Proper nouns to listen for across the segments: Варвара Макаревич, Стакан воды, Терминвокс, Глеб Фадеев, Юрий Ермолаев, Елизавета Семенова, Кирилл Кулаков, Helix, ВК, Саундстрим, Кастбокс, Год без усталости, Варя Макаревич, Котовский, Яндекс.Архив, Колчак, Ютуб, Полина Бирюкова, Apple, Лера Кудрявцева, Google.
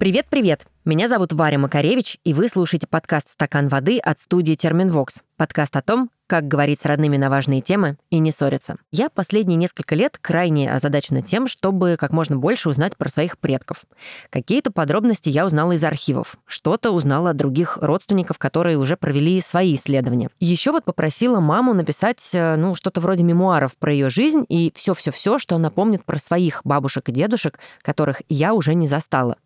Привет-привет! Меня зовут Варя Макаревич, и вы слушаете подкаст «Стакан воды» от студии «Терминвокс». Подкаст о том, как говорить с родными на важные темы и не ссориться. Я последние несколько лет крайне озадачена тем, чтобы как можно больше узнать про своих предков. Какие-то подробности я узнала из архивов, что-то узнала от других родственников, которые уже провели свои исследования. Еще вот попросила маму написать, что-то вроде мемуаров про ее жизнь и все-все-все, что она помнит про своих бабушек и дедушек, которых я уже не застала.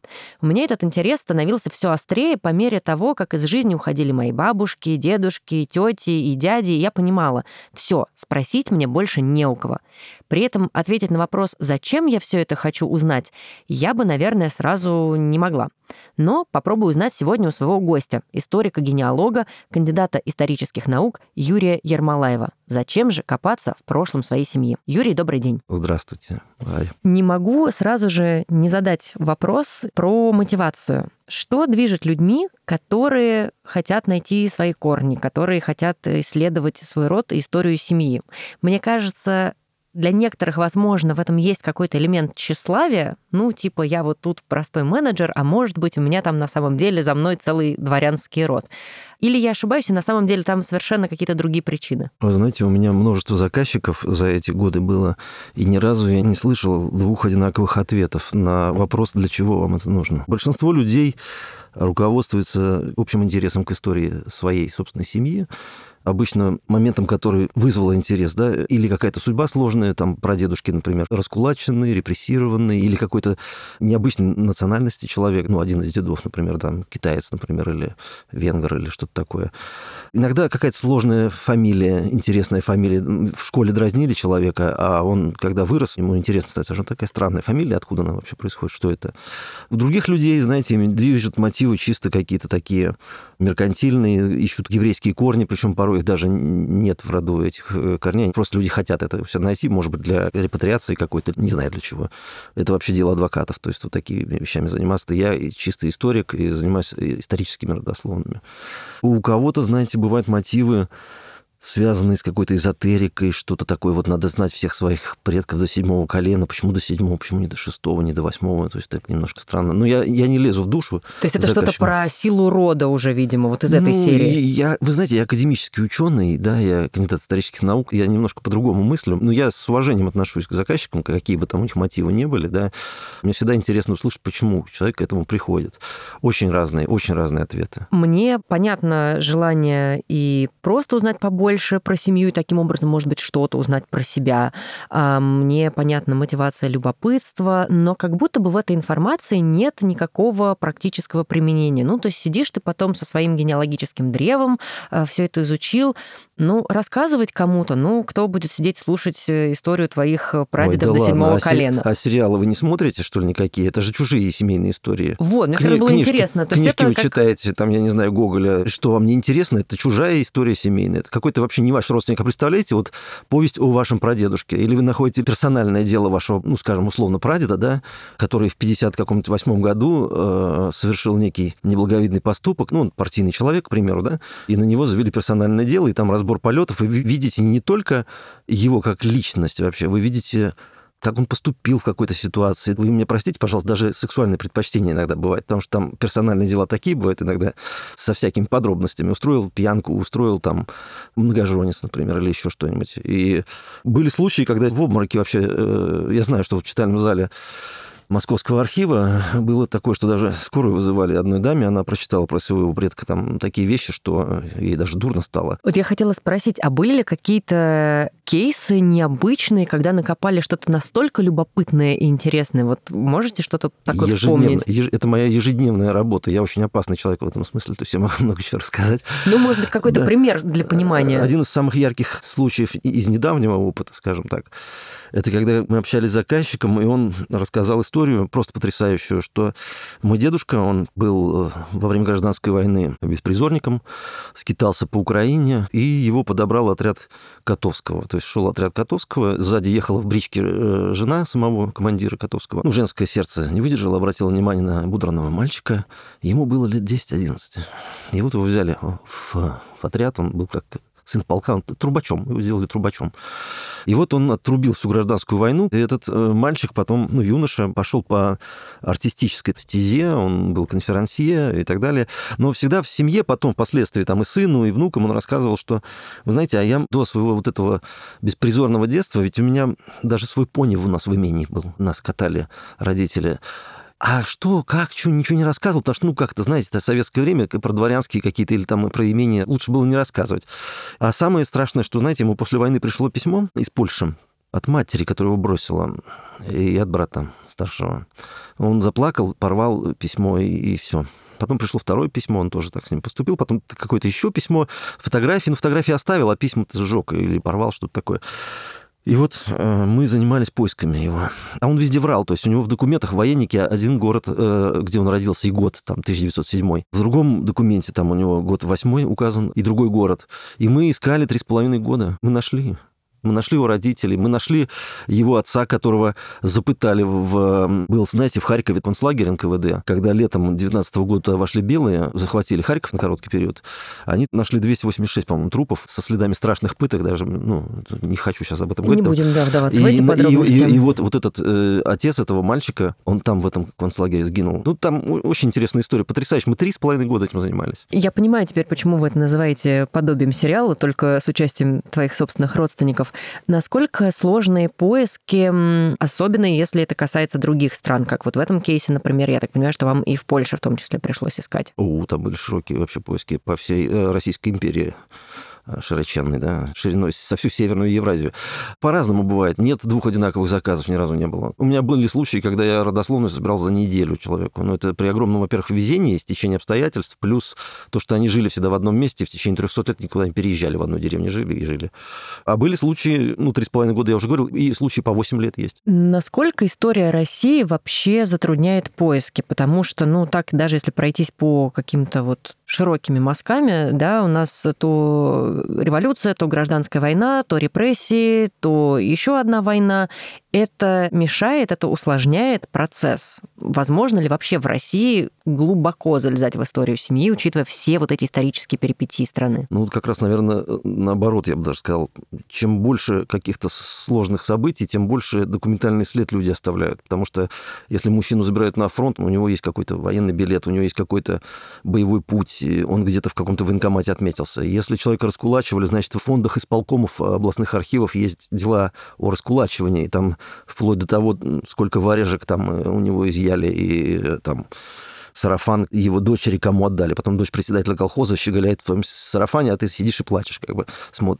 У меня этот интерес становился все острее по мере того, как из жизни уходили мои бабушки, дедушки, тети и дяди, и я понимала, все, спросить мне больше не у кого. При этом ответить на вопрос, зачем я все это хочу узнать, я бы, наверное, сразу не могла. Но попробую узнать сегодня у своего гостя, историка-генеалога, кандидата исторических наук Юрия Ермолаева. Зачем же копаться в прошлом своей семьи? Юрий, добрый день. Здравствуйте. Ай. Не могу сразу же не задать вопрос про мотивацию. Что движет людьми, которые хотят найти свои корни, которые хотят исследовать свой род и историю семьи? Мне кажется, для некоторых, возможно, в этом есть какой-то элемент тщеславия. Я вот тут простой менеджер, а может быть, у меня там на самом деле за мной целый дворянский род. Или я ошибаюсь, и на самом деле там совершенно какие-то другие причины? Вы знаете, у меня множество заказчиков за эти годы было, и ни разу я не слышал двух одинаковых ответов на вопрос, для чего вам это нужно. Большинство людей руководствуется общим интересом к истории своей собственной семьи, обычно моментом, который вызвал интерес, да, или какая-то судьба сложная, там, прадедушки, например, раскулаченные, репрессированные, или какой-то необычной национальности человек, один из дедов, например, там, китаец, например, или венгер, или что-то такое. Иногда какая-то сложная фамилия, интересная фамилия. В школе дразнили человека, а он, когда вырос, ему интересно становится, что такая странная фамилия, откуда она вообще происходит, что это. У других людей, знаете, им движут мотивы чисто какие-то такие меркантильные, ищут еврейские корни, причем порой их даже нет в роду этих корней. Просто люди хотят это все найти, может быть, для репатриации какой-то, не знаю для чего. Это вообще дело адвокатов, то есть вот такими вещами заниматься. Я чистый историк и занимаюсь историческими родословными. У кого-то, знаете, бывают мотивы, связанные с какой-то эзотерикой, что-то такое, вот надо знать всех своих предков до седьмого колена, почему до седьмого, почему не до шестого, не до восьмого, то есть это немножко странно. Но я не лезу в душу. То есть это что-то про силу рода уже, видимо, вот из этой серии. Вы знаете, я академический ученый, да, я кандидат исторических наук, я немножко по-другому мыслю, но я с уважением отношусь к заказчикам, какие бы там у них мотивы не были, да. Мне всегда интересно услышать, почему человек к этому приходит. Очень разные ответы. Мне понятно желание и просто узнать побольше, про семью, и таким образом, может быть, что-то узнать про себя. Мне понятна мотивация любопытства, но как будто бы в этой информации нет никакого практического применения. То есть сидишь ты потом со своим генеалогическим древом, все это изучил. Рассказывать кому-то, кто будет сидеть, слушать историю твоих прадедов до седьмого колена. А сериалы вы не смотрите, что ли, никакие? Это же чужие семейные истории. Мне всегда было интересно. То есть книжки вы читаете, там, я не знаю, Гоголя. Что вам не интересно? Это чужая история семейная. Это какой-то вообще не ваш родственник. А представляете, вот повесть о вашем прадедушке, или вы находите персональное дело вашего, условно, прадеда, да, который в 58-м году совершил некий неблаговидный поступок, он партийный человек, к примеру, да, и на него завели персональное дело, и там разбор полетов, и вы видите не только его как личность вообще, вы видите, как он поступил в какой-то ситуации. Вы меня простите, пожалуйста, даже сексуальные предпочтения иногда бывают, потому что там персональные дела такие бывают иногда со всякими подробностями. Устроил пьянку, устроил там многоженец, например, или еще что-нибудь. И были случаи, когда в обмороке вообще... Я знаю, что в читальном зале Московского архива было такое, что даже скорую вызывали одной даме, она прочитала про своего предка там такие вещи, что ей даже дурно стало. Вот я хотела спросить, а были ли какие-то кейсы необычные, когда накопали что-то настолько любопытное и интересное? Вот можете что-то такое вспомнить? Это моя ежедневная работа. Я очень опасный человек в этом смысле, то есть я могу много чего рассказать. Может быть, какой-то пример для понимания. Один из самых ярких случаев из недавнего опыта, скажем так, это когда мы общались с заказчиком, и он рассказал историю просто потрясающую, что мой дедушка, он был во время гражданской войны беспризорником, скитался по Украине, и его подобрал отряд Котовского. То есть шел отряд Котовского, сзади ехала в бричке жена самого командира Котовского. Женское сердце не выдержало, обратило внимание на будранного мальчика. Ему было лет 10-11. И вот его взяли в отряд, он был как сын полка, он трубачом, его сделали трубачом. И вот он отрубил всю гражданскую войну, и этот мальчик потом, ну, юноша, пошел по артистической стезе, он был конферансье и так далее, но всегда в семье потом, впоследствии, там и сыну, и внукам он рассказывал, что, вы знаете, а я до своего вот этого беспризорного детства, ведь у меня даже свой пони у нас в имении был, нас катали родители. А что, как, что, ничего не рассказывал, потому что, ну, как-то, знаете, это советское время, про дворянские какие-то или там про имения лучше было не рассказывать. А самое страшное, что, знаете, ему после войны пришло письмо из Польши от матери, которая его бросила, и от брата старшего. Он заплакал, порвал письмо, и все. Потом пришло второе письмо, он тоже так с ним поступил, потом какое-то еще письмо, фотографии, но фотографии оставил, а письма-то сжег или порвал, что-то такое. И вот мы занимались поисками его. А он везде врал. То есть у него в документах военники один город, где он родился, и год, там, 1907. В другом документе там у него год 8 указан, и другой город. И мы искали 3,5 года. Мы нашли. Мы нашли его родителей, мы нашли его отца, которого запытали был, знаете, в Харькове концлагерь НКВД. Когда летом 19 года вошли белые, захватили Харьков на короткий период, они нашли 286, по-моему, трупов со следами страшных пыток даже. Ну, не хочу сейчас об этом говорить. Не будем, да, вдаваться в эти подробности. И вот этот отец этого мальчика, он там в этом концлагере сгинул. Ну, там очень интересная история, потрясающе. Мы 3,5 года этим занимались. Я понимаю теперь, почему вы это называете подобием сериала, только с участием твоих собственных родственников. Насколько сложные поиски, особенно если это касается других стран, как вот в этом кейсе, например, я так понимаю, что вам и в Польше в том числе пришлось искать? Там были широкие вообще поиски по всей Российской империи. Широченный, да, шириной со всю Северную Евразию. По-разному бывает. Нет двух одинаковых заказов, ни разу не было. У меня были случаи, когда я родословную собирал за неделю человеку. Но это при огромном, во-первых, везении, стечении обстоятельств, плюс то, что они жили всегда в одном месте, в течение 300 лет никуда не переезжали, в одной деревне жили и жили. А были случаи, 3,5 года, я уже говорил, и случаи по 8 лет есть. Насколько история России вообще затрудняет поиски? Потому что, так, даже если пройтись по каким-то широкими мазками, да, у нас то революция, то гражданская война, то репрессии, то еще одна война. Это мешает, это усложняет процесс. Возможно ли вообще в России глубоко залезать в историю семьи, учитывая все эти исторические перипетии страны? Как раз, наверное, наоборот, я бы даже сказал. Чем больше каких-то сложных событий, тем больше документальный след люди оставляют. Потому что если мужчину забирают на фронт, у него есть какой-то военный билет, у него есть какой-то боевой путь, он где-то в каком-то военкомате отметился. Если человека раскулачивали, значит, в фондах исполкомов областных архивов есть дела о раскулачивании, и там вплоть до того, сколько варежек там у него изъяли, и там сарафан его дочери кому отдали. Потом дочь председателя колхоза щеголяет в твоем сарафане, а ты сидишь и плачешь,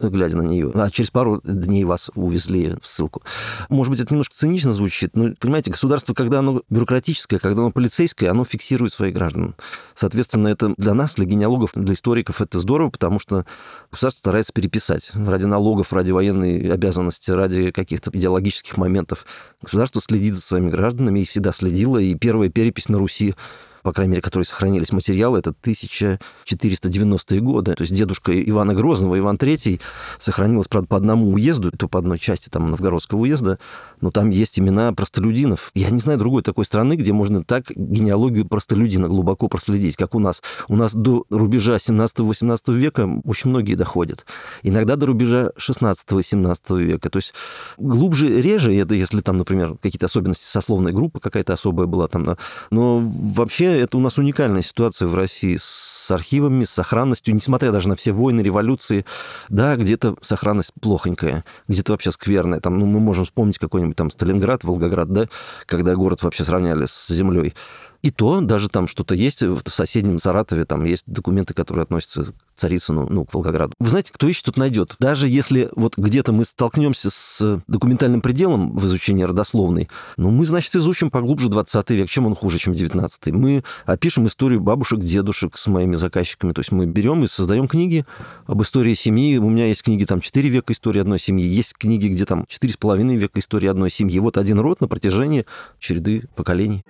глядя на нее. А через пару дней вас увезли в ссылку. Может быть, это немножко цинично звучит, но, понимаете, государство, когда оно бюрократическое, когда оно полицейское, оно фиксирует своих граждан. Соответственно, это для нас, для генеалогов, для историков это здорово, потому что государство старается переписать. Ради налогов, ради военной обязанности, ради каких-то идеологических моментов. Государство следит за своими гражданами и всегда следило. И первая перепись на Руси, по крайней мере, которые сохранились материалы, это 1490-е годы. То есть дедушка Ивана Грозного, Иван III, сохранилось, правда, по одному уезду, то по одной части там Новгородского уезда, но там есть имена простолюдинов. Я не знаю другой такой страны, где можно так генеалогию простолюдина глубоко проследить, как у нас. У нас до рубежа 17-18 века очень многие доходят. Иногда до рубежа 16-17 века. То есть глубже, реже, это если там, например, какие-то особенности сословной группы, какая-то особая была там. Но вообще это у нас уникальная ситуация в России с архивами, с сохранностью, несмотря даже на все войны, революции. Да, где-то сохранность плохонькая, где-то вообще скверная. Там, мы можем вспомнить какой-нибудь там Сталинград, Волгоград, да, когда город вообще сравняли с землей. И то даже там что-то есть в соседнем Саратове, там есть документы, которые относятся к Царицыну, к Волгограду. Вы знаете, кто ищет, тот найдет. Даже если где-то мы столкнемся с документальным пределом в изучении родословной, мы, значит, изучим поглубже 20 век. Чем он хуже, чем 19-й? Мы опишем историю бабушек, дедушек с моими заказчиками. То есть мы берем и создаем книги об истории семьи. У меня есть книги, 4 века истории одной семьи, есть книги, где 4,5 века истории одной семьи. Вот один род на протяжении череды поколений.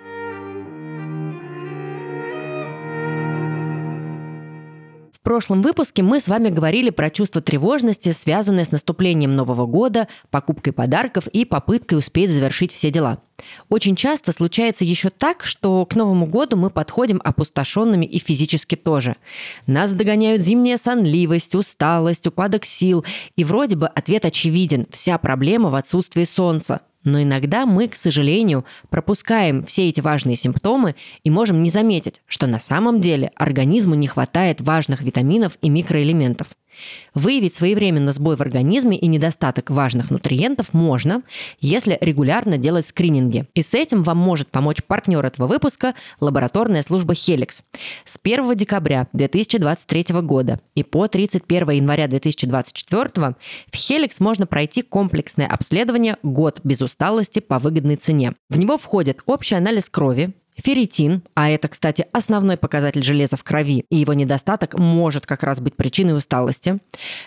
В В прошлом выпуске мы с вами говорили про чувство тревожности, связанное с наступлением Нового года, покупкой подарков и попыткой успеть завершить все дела. Очень часто случается еще так, что к Новому году мы подходим опустошенными и физически тоже. Нас догоняют зимняя сонливость, усталость, упадок сил. И вроде бы ответ очевиден – вся проблема в отсутствии солнца. Но иногда мы, к сожалению, пропускаем все эти важные симптомы и можем не заметить, что на самом деле организму не хватает важных витаминов и микроэлементов. Выявить своевременно сбой в организме и недостаток важных нутриентов можно, если регулярно делать скрининги. И с этим вам может помочь партнер этого выпуска – лабораторная служба Helix. С 1 декабря 2023 года и по 31 января 2024 в Helix можно пройти комплексное обследование «Год без усталости» по выгодной цене. В него входит общий анализ крови, ферритин, а это, кстати, основной показатель железа в крови, и его недостаток может как раз быть причиной усталости.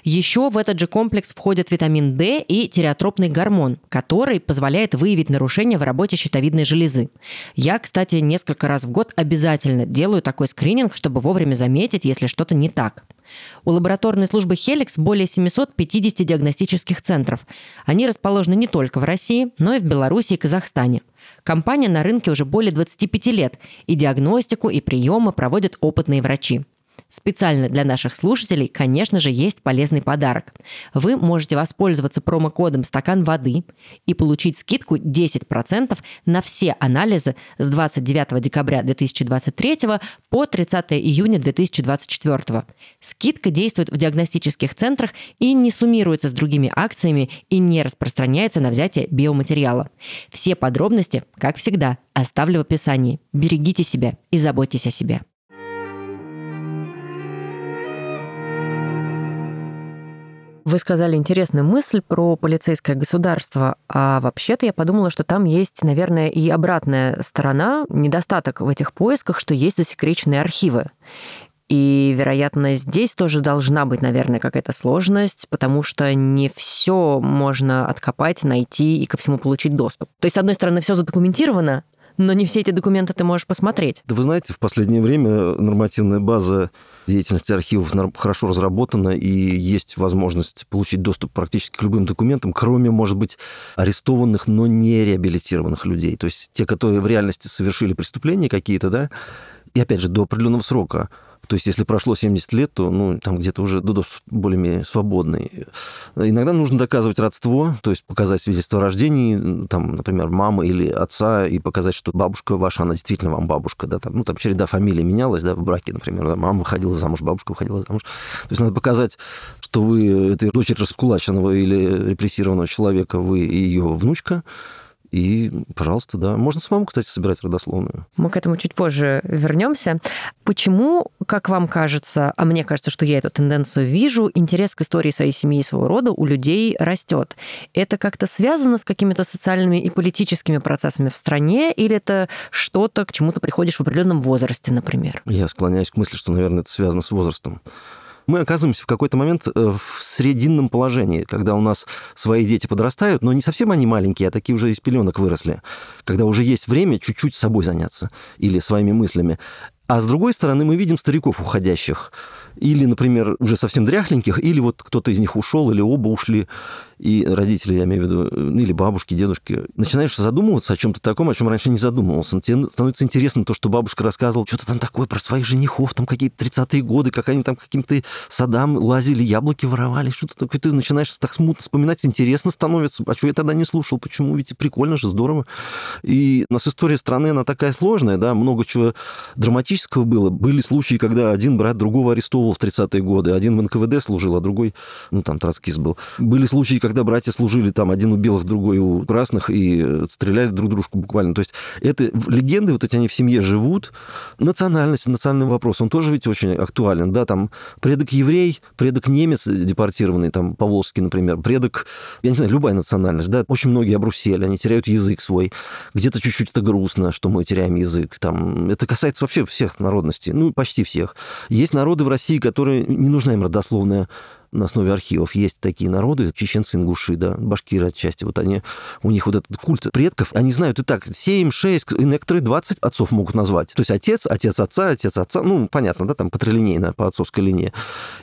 Еще в этот же комплекс входят витамин D и тиреотропный гормон, который позволяет выявить нарушения в работе щитовидной железы. Я, кстати, несколько раз в год обязательно делаю такой скрининг, чтобы вовремя заметить, если что-то не так. У лабораторной службы Helix более 750 диагностических центров. Они расположены не только в России, но и в Беларуси и Казахстане. Компания на рынке уже более 25 лет, и диагностику, и приемы проводят опытные врачи. Специально для наших слушателей, конечно же, есть полезный подарок. Вы можете воспользоваться промокодом «Стакан воды» и получить скидку 10% на все анализы с 29 декабря 2023 по 30 июня 2024. Скидка действует в диагностических центрах и не суммируется с другими акциями и не распространяется на взятие биоматериала. Все подробности, как всегда, оставлю в описании. Берегите себя и заботьтесь о себе. Вы сказали интересную мысль про полицейское государство, а вообще-то я подумала, что там есть, наверное, и обратная сторона, недостаток в этих поисках, что есть засекреченные архивы. И, вероятно, здесь тоже должна быть, наверное, какая-то сложность, потому что не все можно откопать, найти и ко всему получить доступ. То есть, с одной стороны, все задокументировано, но не все эти документы ты можешь посмотреть. Да вы знаете, в последнее время нормативная база деятельности архивов хорошо разработана, и есть возможность получить доступ практически к любым документам, кроме, может быть, арестованных, но не реабилитированных людей. То есть те, которые в реальности совершили преступления какие-то, да, и, опять же, до определенного срока. То есть, если прошло 70 лет, то ну, там где-то уже доступ более-менее свободный. Иногда нужно доказывать родство, то есть показать свидетельство о рождении, там, например, мамы или отца, и показать, что бабушка ваша, она действительно вам бабушка. Да, там, ну, там череда фамилий менялась, да, в браке, например. Да, мама выходила замуж, бабушка выходила замуж. То есть, надо показать, что вы, это дочь раскулаченного или репрессированного человека, вы и ее внучка. И, пожалуйста, да. Можно самому, кстати, собирать родословную. Мы к этому чуть позже вернемся. Почему, как вам кажется, а мне кажется, что я эту тенденцию вижу, интерес к истории своей семьи и своего рода у людей растет? Это как-то связано с какими-то социальными и политическими процессами в стране, или это что-то, к чему ты приходишь в определенном возрасте, например? Я склоняюсь к мысли, что, наверное, это связано с возрастом. Мы оказываемся в какой-то момент в срединном положении, когда у нас свои дети подрастают, но не совсем они маленькие, а такие уже из пеленок выросли, когда уже есть время чуть-чуть собой заняться или своими мыслями. А с другой стороны, мы видим стариков уходящих, или, например, уже совсем дряхленьких, или вот кто-то из них ушел, или оба ушли, и родители, я имею в виду, или бабушки, дедушки. Начинаешь задумываться о чем-то таком, о чем раньше не задумывался. Тебе становится интересно то, что бабушка рассказывала, что-то там такое про своих женихов, там какие-то 30-е годы, как они там каким-то садам лазили, яблоки воровали, что-то такое. Ты начинаешь так смутно вспоминать, интересно становится, а что я тогда не слушал, почему, ведь прикольно же, здорово. И у нас история страны, она такая сложная, да, много чего драматического было. Были случаи, когда один брат другого арестовывал в 30-е годы, один в НКВД служил, а другой, ну, там, троцкист был. Были случаи, когда братья служили, там, один у белых, другой у красных, и стреляли друг дружку буквально. То есть это легенды, вот эти, они в семье живут. Национальность, национальный вопрос, он тоже ведь очень актуален, да, там, предок еврей, предок немец депортированный, там, Поволжский, например, предок, я не знаю, любая национальность, да, очень многие обрусели, они теряют язык свой. Где-то чуть-чуть это грустно, что мы теряем язык, там, это касается вообще всех народностей, ну, почти всех. Есть народы в России, которые не нужна им родословная, на основе архивов. Есть такие народы, чеченцы, ингуши, да, башкиры отчасти. Вот они, у них вот этот культ предков, они знают и так 7, 6, и некоторые 20 отцов могут назвать. То есть отец, отец отца, ну, понятно, да, там патрилинейно, по отцовской линии.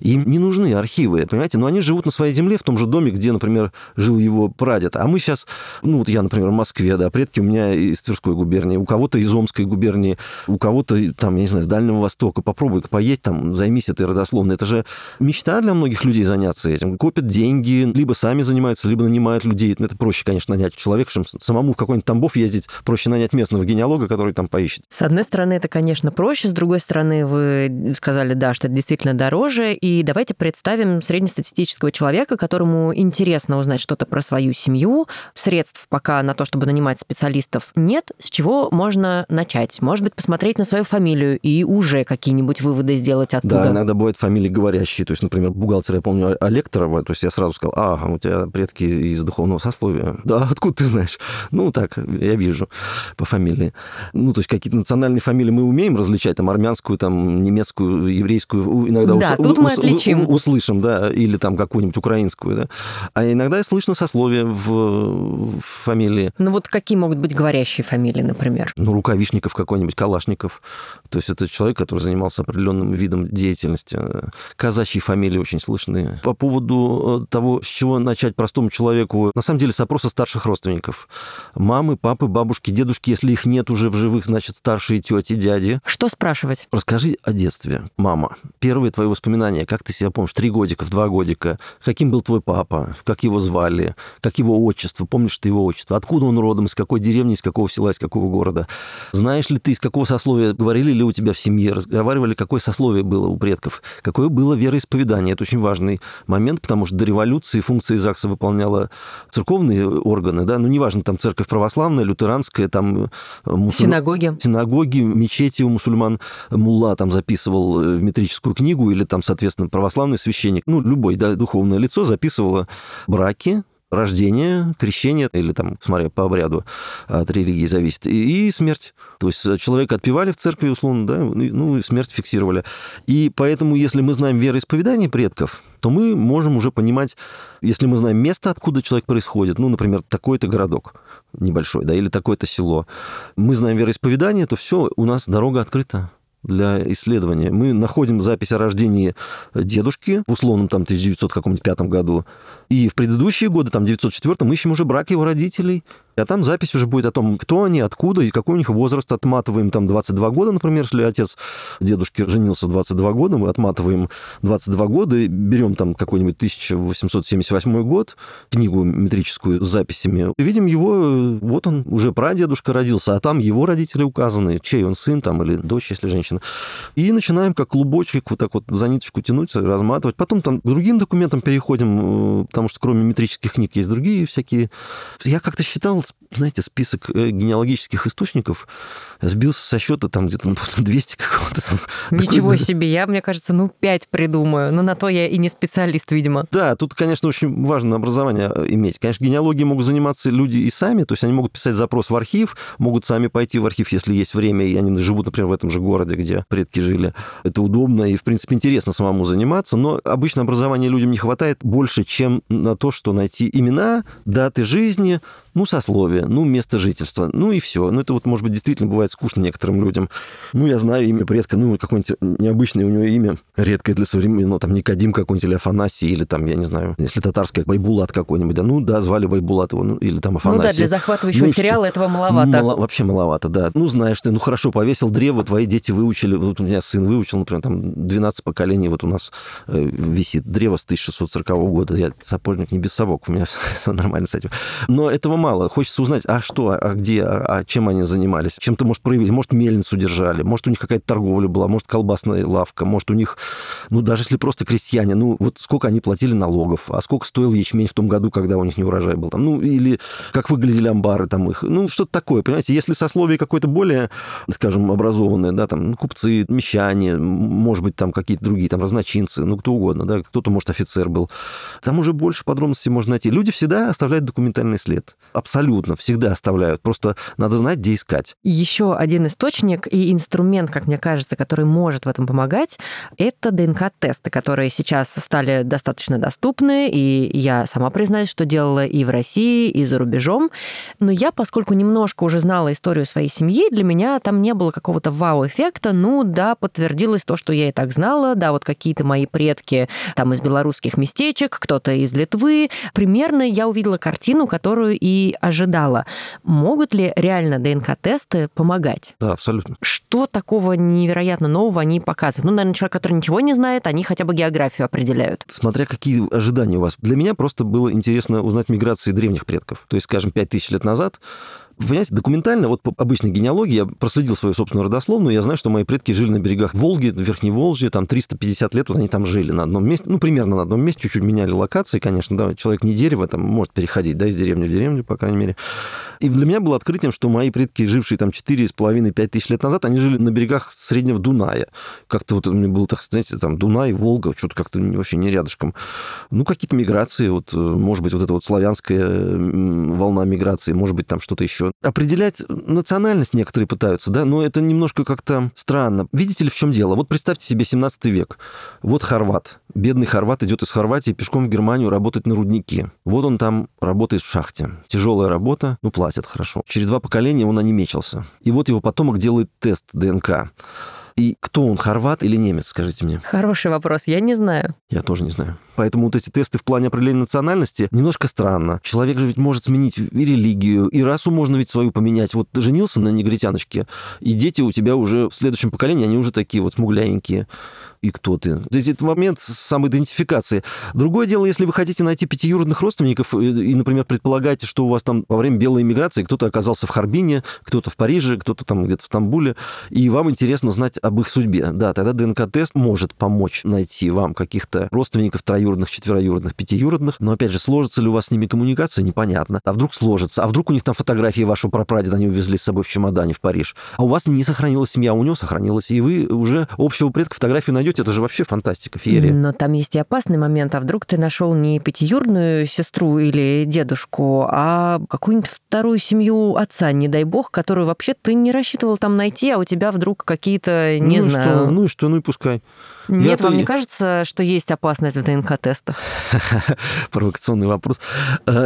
Им не нужны архивы, понимаете, но они живут на своей земле, в том же доме, где, например, жил его прадед. А мы сейчас, ну, вот я, например, в Москве, да, предки у меня из Тверской губернии, у кого-то из Омской губернии, у кого-то, там, я не знаю, с Дальнего Востока. Попробуй-ка поедь там, займись этой родословной. Это же мечта для многих людей заняться этим. Копят деньги, либо сами занимаются, либо нанимают людей. Это проще, конечно, нанять человека, чем самому в какой-нибудь Тамбов ездить. Проще нанять местного генеалога, который там поищет. С одной стороны, это, конечно, проще. С другой стороны, вы сказали, да, что это действительно дороже. И давайте представим среднестатистического человека, которому интересно узнать что-то про свою семью. Средств пока на то, чтобы нанимать специалистов, нет. С чего можно начать? Может быть, посмотреть на свою фамилию и уже какие-нибудь выводы сделать оттуда? Да, иногда бывают фамилии говорящие. То есть, например, бухгалтер, я помню, Олекторова. То есть я сразу сказал, а, у тебя предки из духовного сословия. Да, откуда ты знаешь? Ну, так, я вижу по фамилии. Ну, то есть какие-то национальные фамилии мы умеем различать, там, армянскую, там, немецкую, еврейскую. Иногда да, тут мы отличим. Услышим, да, или там какую-нибудь украинскую, да. А иногда и слышно сословие в фамилии. Ну, вот какие могут быть говорящие фамилии, например? Ну, Рукавишников какой-нибудь, Калашников. То есть это человек, который занимался определенным видом деятельности. Казачьи фамилии очень слышны. По поводу того, с чего начать простому человеку, на самом деле, с опроса старших родственников. Мамы, папы, бабушки, дедушки, если их нет уже в живых, значит, старшие тети, дяди. Что спрашивать? Расскажи о детстве. Мама, первые твои воспоминания, как ты себя помнишь, 3 годика, в 2 годика, каким был твой папа, как его звали, как его отчество, помнишь ты его отчество, откуда он родом, из какой деревни, из какого села, из какого города. Знаешь ли ты, из какого сословия, говорили ли у тебя в семье, разговаривали, какое сословие было у предков, какое было вероисповедание. Это очень важный момент, потому что до революции функции ЗАГСа выполняла церковные органы, да, ну, неважно, там церковь православная, лютеранская, там... Синагоги, мечети у мусульман, мулла там записывал в метрическую книгу или там, соответственно, православный священник, ну, любой, да, духовное лицо записывало браки, рождение, крещение, или там, смотря по обряду, от религии зависит, и смерть. То есть человека отпевали в церкви, условно, да, ну, и смерть фиксировали. И поэтому, если мы знаем вероисповедание предков, то мы можем уже понимать, если мы знаем место, откуда человек происходит, ну, например, такой-то городок небольшой, да, или такое-то село, мы знаем вероисповедание, то все, у нас дорога открыта для исследования. Мы находим запись о рождении дедушки в условном там 1905 году, и в предыдущие годы, там, 1904, мы ищем уже брак его родителей, а там запись уже будет о том, кто они, откуда и какой у них возраст. Отматываем там 22 года, например, если отец дедушки женился в 22 года, мы отматываем 22 года, берем там какой-нибудь 1878 год, книгу метрическую с записями, и видим его, вот он, уже прадедушка родился, а там его родители указаны, чей он сын там или дочь, если женщина. И начинаем как клубочек вот так вот за ниточку тянуть, разматывать. Потом там к другим документам переходим, потому что кроме метрических книг есть другие всякие. Я как-то считал, знаете, список генеалогических источников, сбился со счета там где-то 200 какого-то. Ничего себе, я, мне кажется, 5 придумаю, но на то я и не специалист, видимо. Да, тут, конечно, очень важно образование иметь. Конечно, генеалогией могут заниматься люди и сами, то есть они могут писать запрос в архив, могут сами пойти в архив, если есть время, и они живут, например, в этом же городе, где предки жили. Это удобно и, в принципе, интересно самому заниматься, но обычно образования людям не хватает больше, чем на то, что найти имена, даты жизни, ну, сословие, ну, место жительства, ну, и все. Ну, это вот, может быть, действительно бывает скучно некоторым людям. Ну, я знаю имя предка, ну, какое-нибудь необычное у него имя, редкое для современного, там, Никодим какой-нибудь или Афанасий, или там, я не знаю, если татарское, Байбулат какой-нибудь, да, ну, да, звали Байбулат его, ну, или там Афанасий. Ну, да, для захватывающего сериала этого маловато. Вообще маловато, да. Ну, знаешь ты, ну, хорошо, повесил древо, твои дети выучили, вот у меня сын выучил, например, там, 12 поколений, вот у нас висит древо с 1640 года, я сапожник не без совок, у меня все нормально с этим. Но этого мало. Хочется узнать, а что, а где, а чем они занимались, чем-то, может, проявили, может, мельницу держали, может, у них какая-то торговля была, может, колбасная лавка, может, у них, ну, даже если просто крестьяне, ну, вот сколько они платили налогов, а сколько стоил ячмень в том году, когда у них не урожай был, там, ну, или как выглядели амбары там их, ну, что-то такое, понимаете, если сословие какое-то более, скажем, образованное, да, там, ну, купцы, мещане, может быть, там, какие-то другие, там, разночинцы, ну, кто угодно, да, кто-то, может, офицер был, там уже больше подробностей можно найти. Люди всегда оставляют документальный след. Абсолютно, всегда оставляют. Просто надо знать, где искать. Еще один источник и инструмент, как мне кажется, который может в этом помогать, это ДНК-тесты, которые сейчас стали достаточно доступны, и я сама признаюсь, что делала и в России, и за рубежом. Но я, поскольку немножко уже знала историю своей семьи, для меня там не было какого-то вау-эффекта. Ну да, подтвердилось то, что я и так знала. Да, вот какие-то мои предки там из белорусских местечек, кто-то из Литвы. Примерно я увидела картину, которую и ожидала. Могут ли реально ДНК-тесты помогать? Да, абсолютно. Что такого невероятно нового они показывают? Ну, наверное, человек, который ничего не знает, они хотя бы географию определяют. Смотря какие ожидания у вас. Для меня просто было интересно узнать миграции древних предков. То есть, скажем, 5000 лет назад. Вы понимаете, документально, вот по обычной генеалогии, я проследил свою собственную родословную, я знаю, что мои предки жили на берегах Волги, Верхневолжья, там 350 лет вот они там жили на одном месте, ну, примерно на одном месте, чуть-чуть меняли локации, конечно, да, человек не дерево, там может переходить, да, из деревни в деревню, по крайней мере. И для меня было открытием, что мои предки, жившие там 4,5-5 тысяч лет назад, они жили на берегах Среднего Дуная. Как-то вот у меня было, так знаете, там Дунай, Волга, что-то как-то вообще не рядышком. Ну, какие-то миграции, вот, может быть, вот эта вот славянская волна миграции, может быть, там что-то еще. Определять национальность некоторые пытаются, да, но это немножко как-то странно. Видите ли, в чем дело? Вот представьте себе 17 век. Вот хорват. Бедный хорват идет из Хорватии пешком в Германию работать на рудники. Вот он там работает в шахте. Тяжелая работа, ну, платят хорошо. Через 2 поколения он онемечился. И вот его потомок делает тест ДНК. И кто он, хорват или немец, скажите мне? Хороший вопрос, я не знаю. Я тоже не знаю. Поэтому вот эти тесты в плане определения национальности немножко странно. Человек же ведь может сменить и религию, и расу можно ведь свою поменять. Вот женился на негритяночке, и дети у тебя уже в следующем поколении, они уже такие вот смугляненькие. И кто ты? То есть это момент самоидентификации. Другое дело, если вы хотите найти 5 юродных родственников и, например, предполагаете, что у вас там во время белой эмиграции кто-то оказался в Харбине, кто-то в Париже, кто-то там где-то в Стамбуле, и вам интересно знать об их судьбе. Да, тогда ДНК-тест может помочь найти вам каких-то родственников троюродных, четвероюродных, 5-юродных, но, опять же, сложится ли у вас с ними коммуникация, непонятно. А вдруг сложится? А вдруг у них там фотографии вашего прапрадеда они увезли с собой в чемодане в Париж? А у вас не сохранилась семья, у него сохранилась, и вы уже общего предка фотографию найдете. Это же вообще фантастика, феерия. Но там есть и опасный момент. А вдруг ты нашел не 5-юродную сестру или дедушку, а какую-нибудь вторую семью отца, не дай бог, которую вообще ты не рассчитывал там найти, а у тебя вдруг какие-то, не знаю... Ну и пускай. Нет, вам не кажется, что есть опасность в ДНК-тестах? Провокационный вопрос.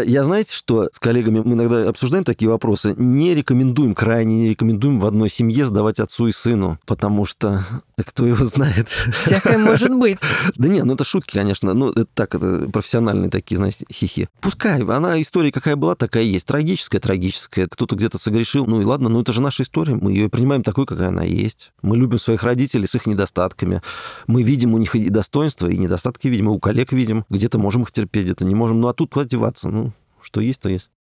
Я, знаете, что с коллегами мы иногда обсуждаем такие вопросы. Не рекомендуем, крайне не рекомендуем в одной семье сдавать отцу и сыну, потому что кто его знает... Всякое может быть. Да нет, ну это шутки, конечно. Ну, это так, это профессиональные такие, знаете, хихи. Пускай, она история какая была, такая есть. Трагическая, трагическая. Кто-то где-то согрешил. Ну и ладно, ну это же наша история. Мы ее принимаем такой, какая она есть. Мы любим своих родителей с их недостатками. Мы видим у них и достоинства, и недостатки видим, и у коллег видим. Где-то можем их терпеть, где-то не можем. Ну а тут куда деваться? Ну, что есть, то есть.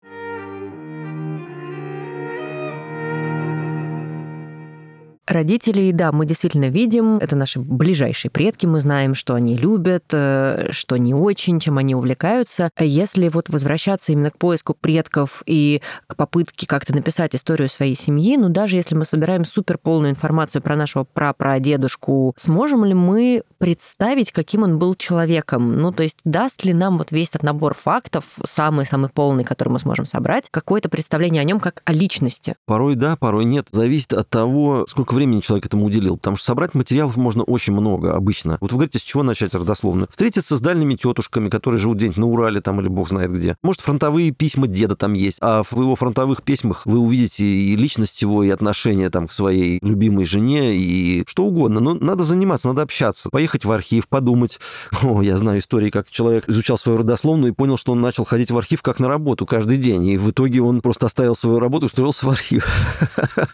Родителей, да, мы действительно видим, это наши ближайшие предки, мы знаем, что они любят, что не очень, чем они увлекаются. Если вот возвращаться именно к поиску предков и к попытке как-то написать историю своей семьи, ну даже если мы собираем суперполную информацию про нашего прапрадедушку, сможем ли мы представить, каким он был человеком? Ну то есть даст ли нам вот весь этот набор фактов, самый-самый полный, который мы сможем собрать, какое-то представление о нем как о личности? Порой да, порой нет. Зависит от того, сколько времени человек этому уделил, потому что собрать материалов можно очень много обычно. Вот вы говорите, с чего начать родословно? Встретиться с дальними тетушками, которые живут где-нибудь на Урале там или бог знает где. Может, фронтовые письма деда там есть, а в его фронтовых письмах вы увидите и личность его, и отношения там к своей любимой жене, и что угодно. Но надо заниматься, надо общаться, поехать в архив, подумать. О, я знаю истории, как человек изучал свою родословную и понял, что он начал ходить в архив как на работу каждый день, и в итоге он просто оставил свою работу и устроился в архив.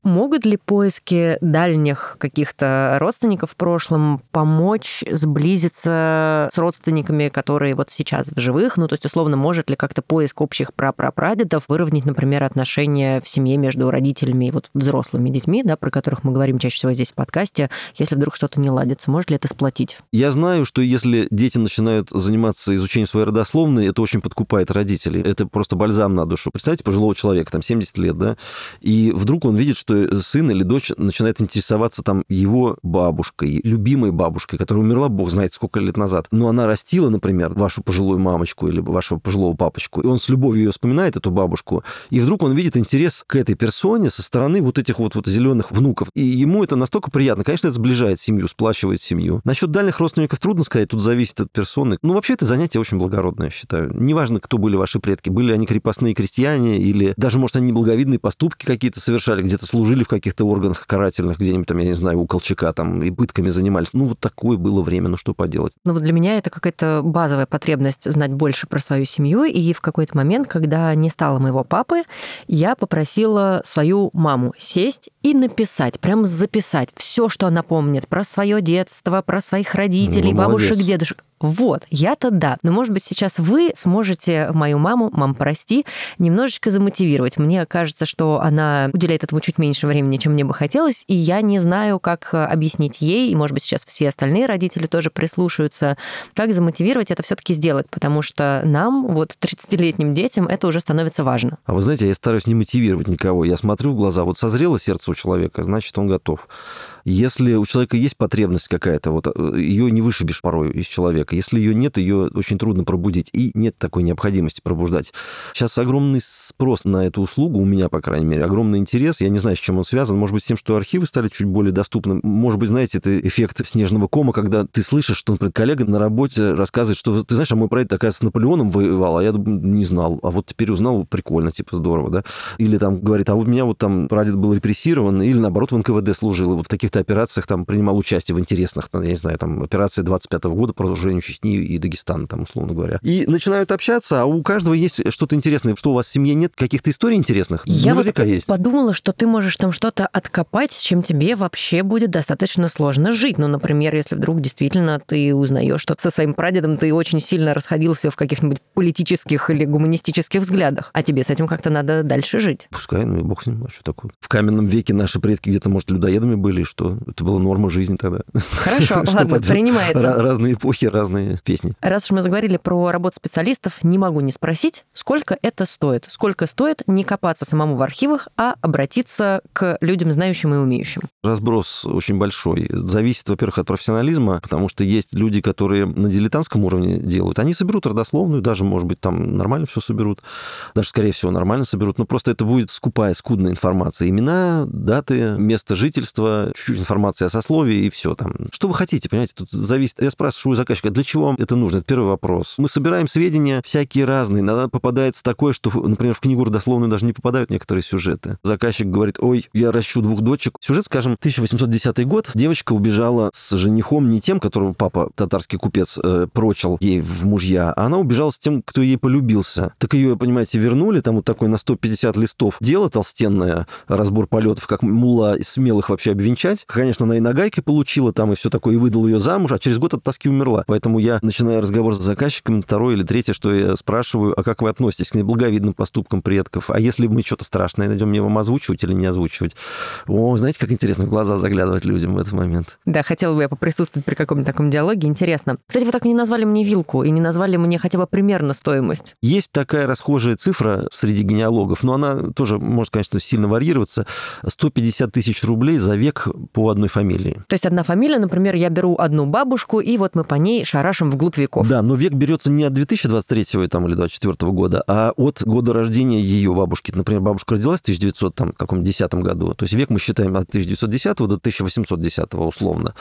Могут ли поиски дальних каких-то родственников в прошлом помочь сблизиться с родственниками, которые вот сейчас в живых? Ну, то есть, условно, может ли как-то поиск общих прапрапрадедов выровнять, например, отношения в семье между родителями и вот взрослыми детьми, да, про которых мы говорим чаще всего здесь в подкасте, если вдруг что-то не ладится, может ли это сплотить? Я знаю, что если дети начинают заниматься изучением своей родословной, это очень подкупает родителей. Это просто бальзам на душу. Представьте пожилого человека, там, 70 лет, да, и вдруг он видит, что сын или дочь начинает заинтересоваться там его бабушкой, любимой бабушкой, которая умерла, бог знает, сколько лет назад. Но она растила, например, вашу пожилую мамочку или вашего пожилого папочку, и он с любовью ее вспоминает, эту бабушку, и вдруг он видит интерес к этой персоне со стороны вот этих вот зеленых внуков. И ему это настолько приятно. Конечно, это сближает семью, сплачивает семью. Насчет дальних родственников трудно сказать, тут зависит от персоны. Ну, вообще, это занятие очень благородное, я считаю. Неважно, кто были ваши предки, были они крепостные крестьяне или даже, может, они неблаговидные поступки какие-то совершали, где-то служили в каких-то органах карательных, где-нибудь там, я не знаю, у Колчака там и пытками занимались. Ну, вот такое было время, ну что поделать. Ну, вот для меня это какая-то базовая потребность знать больше про свою семью, и в какой-то момент, когда не стало моего папы, я попросила свою маму сесть и написать, прям записать все, что она помнит про свое детство, про своих родителей, ну, бабушек, дедушек. Вот, я-то да. Но, может быть, сейчас вы сможете мою маму, мам, прости, немножечко замотивировать. Мне кажется, что она уделяет этому чуть меньше времени, чем мне бы хотелось, и я не знаю, как объяснить ей, и, может быть, сейчас все остальные родители тоже прислушаются, как замотивировать это все-таки сделать, потому что нам, вот 30-летним детям, это уже становится важно. А вы знаете, я стараюсь не мотивировать никого. Я смотрю в глаза, вот созрело сердце у человека, значит, он готов. Если у человека есть потребность какая-то, вот ее не вышибешь порой из человека. Если ее нет, ее очень трудно пробудить. И нет такой необходимости пробуждать. Сейчас огромный спрос на эту услугу, у меня, по крайней мере, огромный интерес. Я не знаю, с чем он связан. Может быть, с тем, что архивы стали чуть более доступны. Может быть, знаете, это эффект снежного кома, когда ты слышишь, что, например, коллега на работе рассказывает, что, ты знаешь, а мой прадед, оказывается, с Наполеоном воевал, а я не знал. А вот теперь узнал, прикольно, типа, здорово, да? Или там говорит, а вот у меня вот там прадед был репрессирован, или, наоборот, в НКВД служил, вот в таких операциях там принимал участие в интересных, я не знаю, там, операции 25-го года по разоружению Чечни и Дагестана, там, условно говоря. И начинают общаться, а у каждого есть что-то интересное. Что, у вас в семье нет каких-то историй интересных? Я вот подумала, что ты можешь там что-то откопать, с чем тебе вообще будет достаточно сложно жить. Ну, например, если вдруг действительно ты узнаешь, что со своим прадедом ты очень сильно расходился в каких-нибудь политических или гуманистических взглядах, а тебе с этим как-то надо дальше жить. Пускай, ну и бог с ним, а что такое? В каменном веке наши предки где-то, может, людоедами были, что это была норма жизни тогда. Хорошо, ладно, принимается. Разные эпохи, разные песни. Раз уж мы заговорили про работу специалистов, не могу не спросить, сколько это стоит? Сколько стоит не копаться самому в архивах, а обратиться к людям, знающим и умеющим? Разброс очень большой. Зависит, во-первых, от профессионализма, потому что есть люди, которые на дилетантском уровне делают. Они соберут родословную, даже, может быть, там нормально все соберут, даже, скорее всего, нормально соберут, но просто это будет скупая, скудная информация. Имена, даты, место жительства, чуть-чуть информации о сословии и все там. Что вы хотите, понимаете? Тут зависит. Я спрашиваю заказчика, для чего вам это нужно? Это первый вопрос. Мы собираем сведения всякие разные. Иногда попадается такое, что, например, в книгу родословную даже не попадают некоторые сюжеты. Заказчик говорит, ой, я ращу двух дочек. Сюжет, скажем, 1810 год. Девочка убежала с женихом не тем, которого папа, татарский купец, прочил ей в мужья, а она убежала с тем, кто ей полюбился. Так ее, понимаете, вернули, там вот такой на 150 листов. Дело толстенное, разбор полетов, как мулла смелых вообще обвенчать. Конечно, она и нагайки получила там, и все такое, и выдал ее замуж, а через год от тоски умерла. Поэтому я начинаю разговор с заказчиком, второе или третье, что я спрашиваю, а как вы относитесь к неблаговидным поступкам предков? А если мы что-то страшное найдем, мне вам озвучивать или не озвучивать? О, знаете, как интересно в глаза заглядывать людям в этот момент. Да, хотела бы я поприсутствовать при каком-то таком диалоге, интересно. Кстати, вы так и не назвали мне вилку, и не назвали мне хотя бы примерно стоимость. Есть такая расхожая цифра среди генеалогов, но она тоже может, конечно, сильно варьироваться. 150 тысяч рублей за век по одной фамилии. То есть одна фамилия, например, я беру одну бабушку, и вот мы по ней шарашим вглубь веков. Да, но век берется не от 2023 там, или 2024 года, а от года рождения ее бабушки. Например, бабушка родилась в 1910 году. То есть век мы считаем от 1910 до 1810 условно.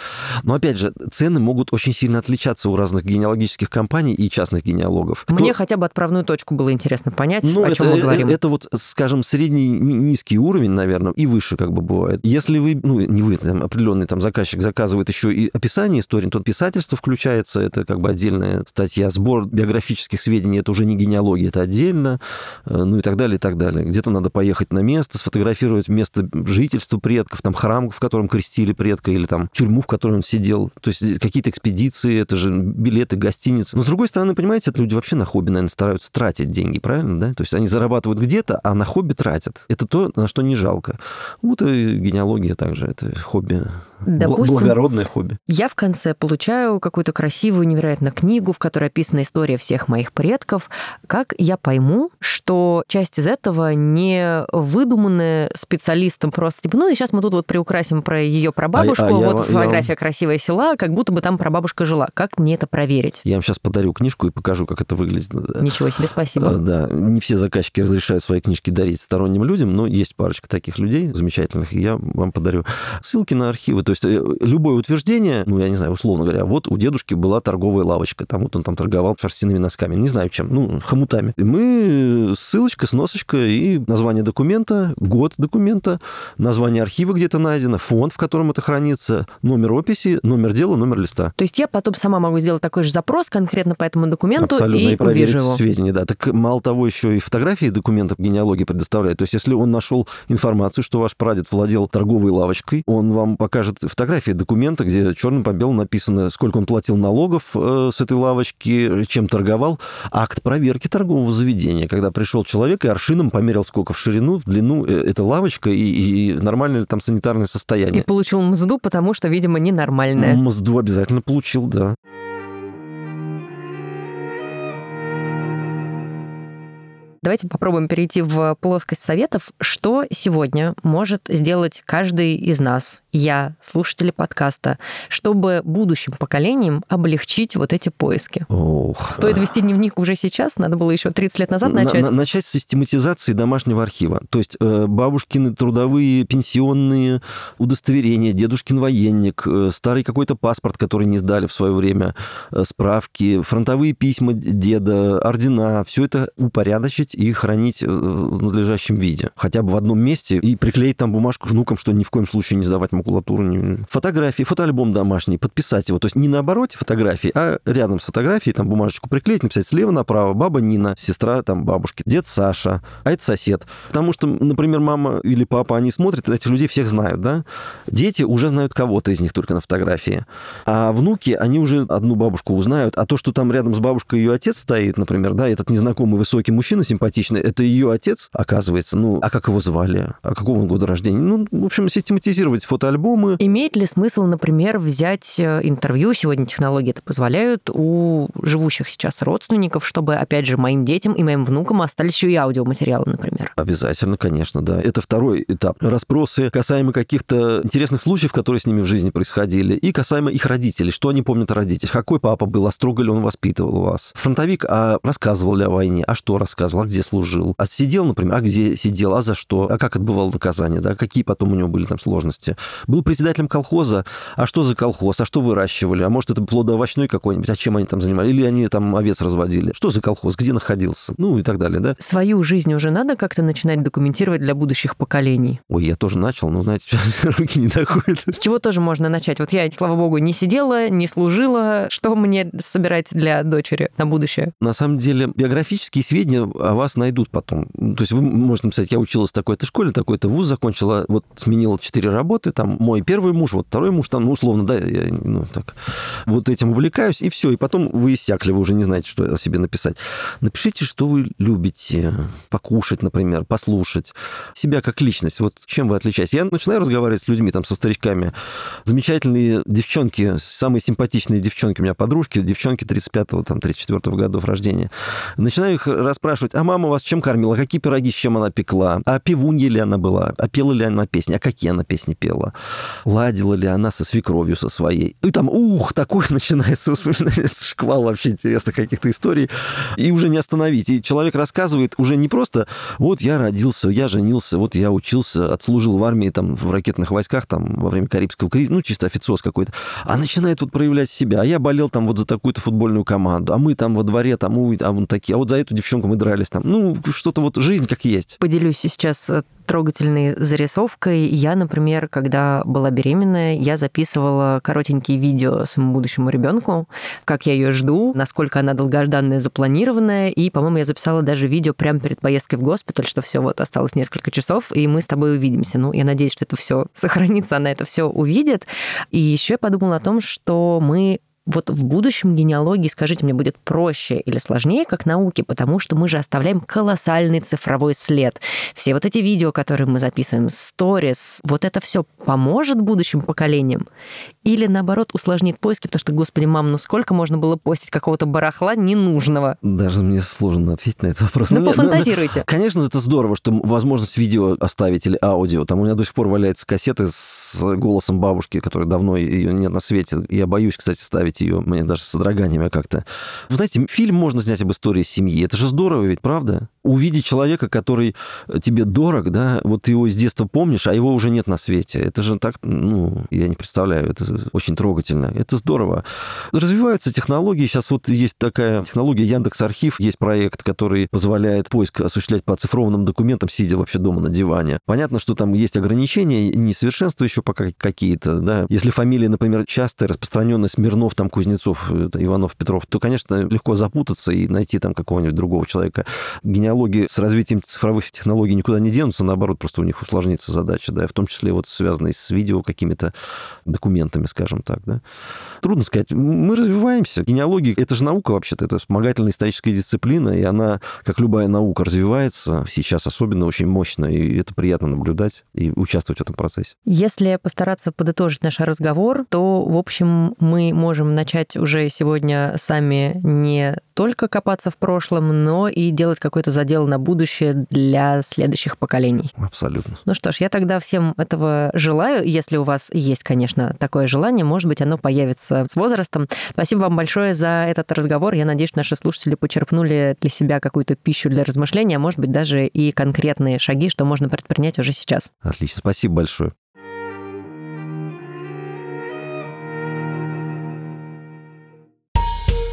Но опять же, цены могут очень сильно отличаться у разных генеалогических компаний и частных генеалогов. Кто... Мне хотя бы отправную точку было интересно понять, ну, о чем мы говорим. Это вот, скажем, средний, низкий уровень, наверное, и выше как бы бывает. Если вы, ну, не вы, там, определенный там заказчик заказывает еще и описание истории, то писательство включается, это как бы отдельная статья, сбор биографических сведений, это уже не генеалогия, это отдельно, ну и так далее, и так далее. Где-то надо поехать на место, сфотографировать место жительства предков, там храм, в котором крестили предка, или там тюрьму, в которой он сидел, то есть какие-то экспедиции, это же билеты, гостиницы. Но с другой стороны, понимаете, это люди вообще на хобби, наверное, стараются тратить деньги, правильно, да? То есть они зарабатывают где-то, а на хобби тратят. Это то, на что не жалко. Вот и генеалогия также, это хобби Допустим, благородное хобби. Я в конце получаю какую-то красивую, невероятно книгу, в которой описана история всех моих предков. Как я пойму, что часть из этого не выдуманная специалистом просто, типа, ну и сейчас мы тут вот приукрасим про ее прабабушку, вот фотография красивое села, как будто бы там прабабушка жила. Как мне это проверить? Я вам сейчас подарю книжку и покажу, как это выглядит. Ничего себе, спасибо. Да, не все заказчики разрешают свои книжки дарить сторонним людям, но есть парочка таких людей замечательных, и я вам подарю ссылки на архивы. То есть любое утверждение, ну, я не знаю, условно говоря, вот у дедушки была торговая лавочка, там вот он там торговал шерстяными носками, не знаю чем, ну, хомутами. И мы ссылочка, сносочка и название документа, год документа, название архива где-то найдено, фонд, в котором это хранится, номер описи, номер дела, номер листа. То есть я потом сама могу сделать такой же запрос конкретно по этому документу. Абсолютно, и проверить его. Сведения, да. Так мало того, еще и фотографии документов генеалогии предоставляют. То есть если он нашел информацию, что ваш прадед владел торговой лавочкой, он вам покажет фотографии документа, где черным по белому написано, сколько он платил налогов с этой лавочки, чем торговал. Акт проверки торгового заведения, когда пришел человек и аршином померил, сколько в ширину, в длину эта лавочка и нормальное ли там санитарное состояние. И получил мзду, потому что, видимо, ненормальное. Мзду обязательно получил, да. Давайте попробуем перейти в плоскость советов. Что сегодня может сделать каждый из нас, я, слушатели подкаста, чтобы будущим поколениям облегчить вот эти поиски? Ох. Стоит вести дневник уже сейчас? Надо было еще 30 лет назад начать? Начать с систематизации домашнего архива. То есть бабушкины трудовые, пенсионные удостоверения, дедушкин военник, старый какой-то паспорт, который не сдали в свое время, справки, фронтовые письма деда, ордена. Все это упорядочить и хранить в надлежащем виде. Хотя бы в одном месте. И приклеить там бумажку внукам, что ни в коем случае не сдавать макулатуру. Фотографии, фотоальбом домашний, подписать его. То есть не на обороте фотографии, а рядом с фотографией там бумажечку приклеить, написать слева направо баба Нина, сестра там бабушки, дед Саша, а это сосед. Потому что, например, мама или папа, они смотрят, этих людей всех знают, да? Дети уже знают кого-то из них только на фотографии. А внуки, они уже одну бабушку узнают. А то, что там рядом с бабушкой ее отец стоит, например, да, этот незнакомый высокий мужчина, симпатичный, это ее отец, оказывается. Ну, а как его звали? А какого он года рождения? Ну, в общем, систематизировать фотоальбомы. Имеет ли смысл, например, взять интервью, сегодня технологии это позволяют, у живущих сейчас родственников, чтобы, опять же, моим детям и моим внукам остались еще и аудиоматериалы, например? Обязательно, конечно, да. Это второй этап. Расспросы касаемо каких-то интересных случаев, которые с ними в жизни происходили, и касаемо их родителей. Что они помнят о родителях? Какой папа был? А строго ли он воспитывал вас? Фронтовик, а рассказывал ли о войне? А что рассказывал? А где служил? А сидел, например, а где сидел, а за что, а как отбывал наказание, да, какие потом у него были там сложности. Был председателем колхоза, а что за колхоз, а что выращивали, а может, это плодоовощной какой-нибудь, а чем они там занимались, или они там овец разводили, что за колхоз, где находился, ну и так далее, да. Свою жизнь уже надо как-то начинать документировать для будущих поколений? Ой, я тоже начал, но, знаете, руки не доходят. С чего тоже можно начать? Вот я, слава богу, не сидела, не служила, что мне собирать для дочери на будущее? На самом деле, биографические сведения о вас найдут потом. То есть вы можете написать, я училась в такой-то школе, такой-то вуз закончила, вот сменила 4 работы, там мой первый муж, вот второй муж, там, ну, условно, да, я ну, так, вот этим увлекаюсь, и все, и потом вы иссякли, вы уже не знаете, что о себе написать. Напишите, что вы любите покушать, например, послушать себя как личность, вот чем вы отличаетесь. Я начинаю разговаривать с людьми, там, со старичками, замечательные девчонки, самые симпатичные девчонки у меня подружки, девчонки 35-го, там, 34-го годов рождения. Начинаю их расспрашивать, а мама вас чем кормила, какие пироги, с чем она пекла, а певунья ли она была, а пела ли она песни, а какие она песни пела, ладила ли она со свекровью со своей. И там, такое начинается вспоминание, шквал вообще интересных каких-то историй, и уже не остановить. И человек рассказывает уже не просто, вот я родился, я женился, вот я учился, отслужил в армии, там, в ракетных войсках, там, во время Карибского кризиса, ну, чисто офицоз какой-то, а начинает вот проявлять себя. А я болел там вот за такую-то футбольную команду, а мы там во дворе, там, такие, а вот за эту девчонку мы дрались там. Ну, что-то вот жизнь как есть. Поделюсь сейчас трогательной зарисовкой. Я, например, когда была беременная, я записывала коротенькие видео своему будущему ребенку, как я ее жду, насколько она долгожданная, запланированная, и, по-моему, я записала даже видео прямо перед поездкой в госпиталь, что все вот осталось несколько часов, и мы с тобой увидимся. Ну, я надеюсь, что это все сохранится, она это все увидит. И еще я подумала о том, что мы вот в будущем генеалогии, скажите мне, будет проще или сложнее, как науке, потому что мы же оставляем колоссальный цифровой след. Все вот эти видео, которые мы записываем, сторис, вот это все поможет будущим поколениям? Или, наоборот, усложнит поиски, потому что, господи, мам, ну сколько можно было постить какого-то барахла ненужного? Даже мне сложно ответить на этот вопрос. Ну, пофантазируйте. Конечно, это здорово, что возможность видео оставить или аудио. Там у меня до сих пор валяются кассеты с голосом бабушки, которой давно ее нет на свете. Я боюсь, кстати, ставить ее, мне даже с содроганиями как-то. Вы знаете, фильм можно снять об истории семьи. Это же здорово ведь, правда? Увидеть человека, который тебе дорог, да, вот ты его с детства помнишь, а его уже нет на свете. Это же так, ну, я не представляю, это очень трогательно. Это здорово. Развиваются технологии. Сейчас вот есть такая технология Яндекс.Архив, есть проект, который позволяет поиск осуществлять по оцифрованным документам, сидя вообще дома на диване. Понятно, что там есть ограничения, несовершенства еще пока какие-то, да. Если фамилия, например, частая, распространенная Смирнов, там, Кузнецов, Иванов, Петров, то, конечно, легко запутаться и найти там какого-нибудь другого человека. Генеалогии с развитием цифровых технологий никуда не денутся, наоборот, просто у них усложнится задача, да, в том числе вот связанные с видео какими-то документами, скажем так, да. Трудно сказать. Мы развиваемся. Генеалогия — это же наука вообще-то, это вспомогательная историческая дисциплина, и она, как любая наука, развивается сейчас особенно очень мощно, и это приятно наблюдать и участвовать в этом процессе. Если постараться подытожить наш разговор, то, в общем, мы можем начать уже сегодня сами не только копаться в прошлом, но и делать какой-то задел на будущее для следующих поколений. Абсолютно. Ну что ж, я тогда всем этого желаю. Если у вас есть, конечно, такое желание, может быть, оно появится с возрастом. Спасибо вам большое за этот разговор. Я надеюсь, наши слушатели почерпнули для себя какую-то пищу для размышления, а может быть, даже и конкретные шаги, что можно предпринять уже сейчас. Отлично. Спасибо большое.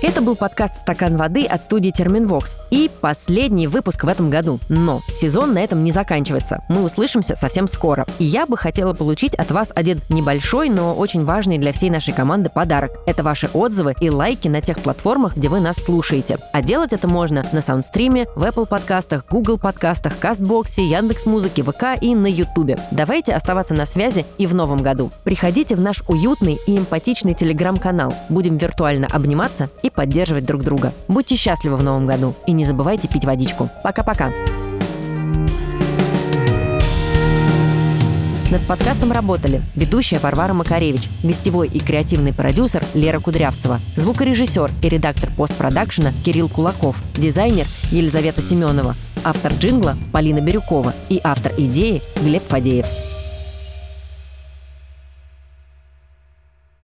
Это был подкаст «Стакан воды» от студии «Терминвокс». И последний выпуск в этом году. Но сезон на этом не заканчивается. Мы услышимся совсем скоро. И я бы хотела получить от вас один небольшой, но очень важный для всей нашей команды подарок. Это ваши отзывы и лайки на тех платформах, где вы нас слушаете. А делать это можно на Саундстриме, в Apple подкастах, Google подкастах, Кастбоксе, Яндекс.Музыке, ВК и на Ютубе. Давайте оставаться на связи и в новом году. Приходите в наш уютный и эмпатичный телеграм-канал. Будем виртуально обниматься и поддерживать друг друга. Будьте счастливы в новом году и не забывайте пить водичку. Пока-пока! Над подкастом работали ведущая Варвара Макаревич, гостевой и креативный продюсер Лера Кудрявцева, звукорежиссер и редактор постпродакшена Кирилл Кулаков, дизайнер Елизавета Семенова, автор джингла Полина Бирюкова и автор идеи Глеб Фадеев.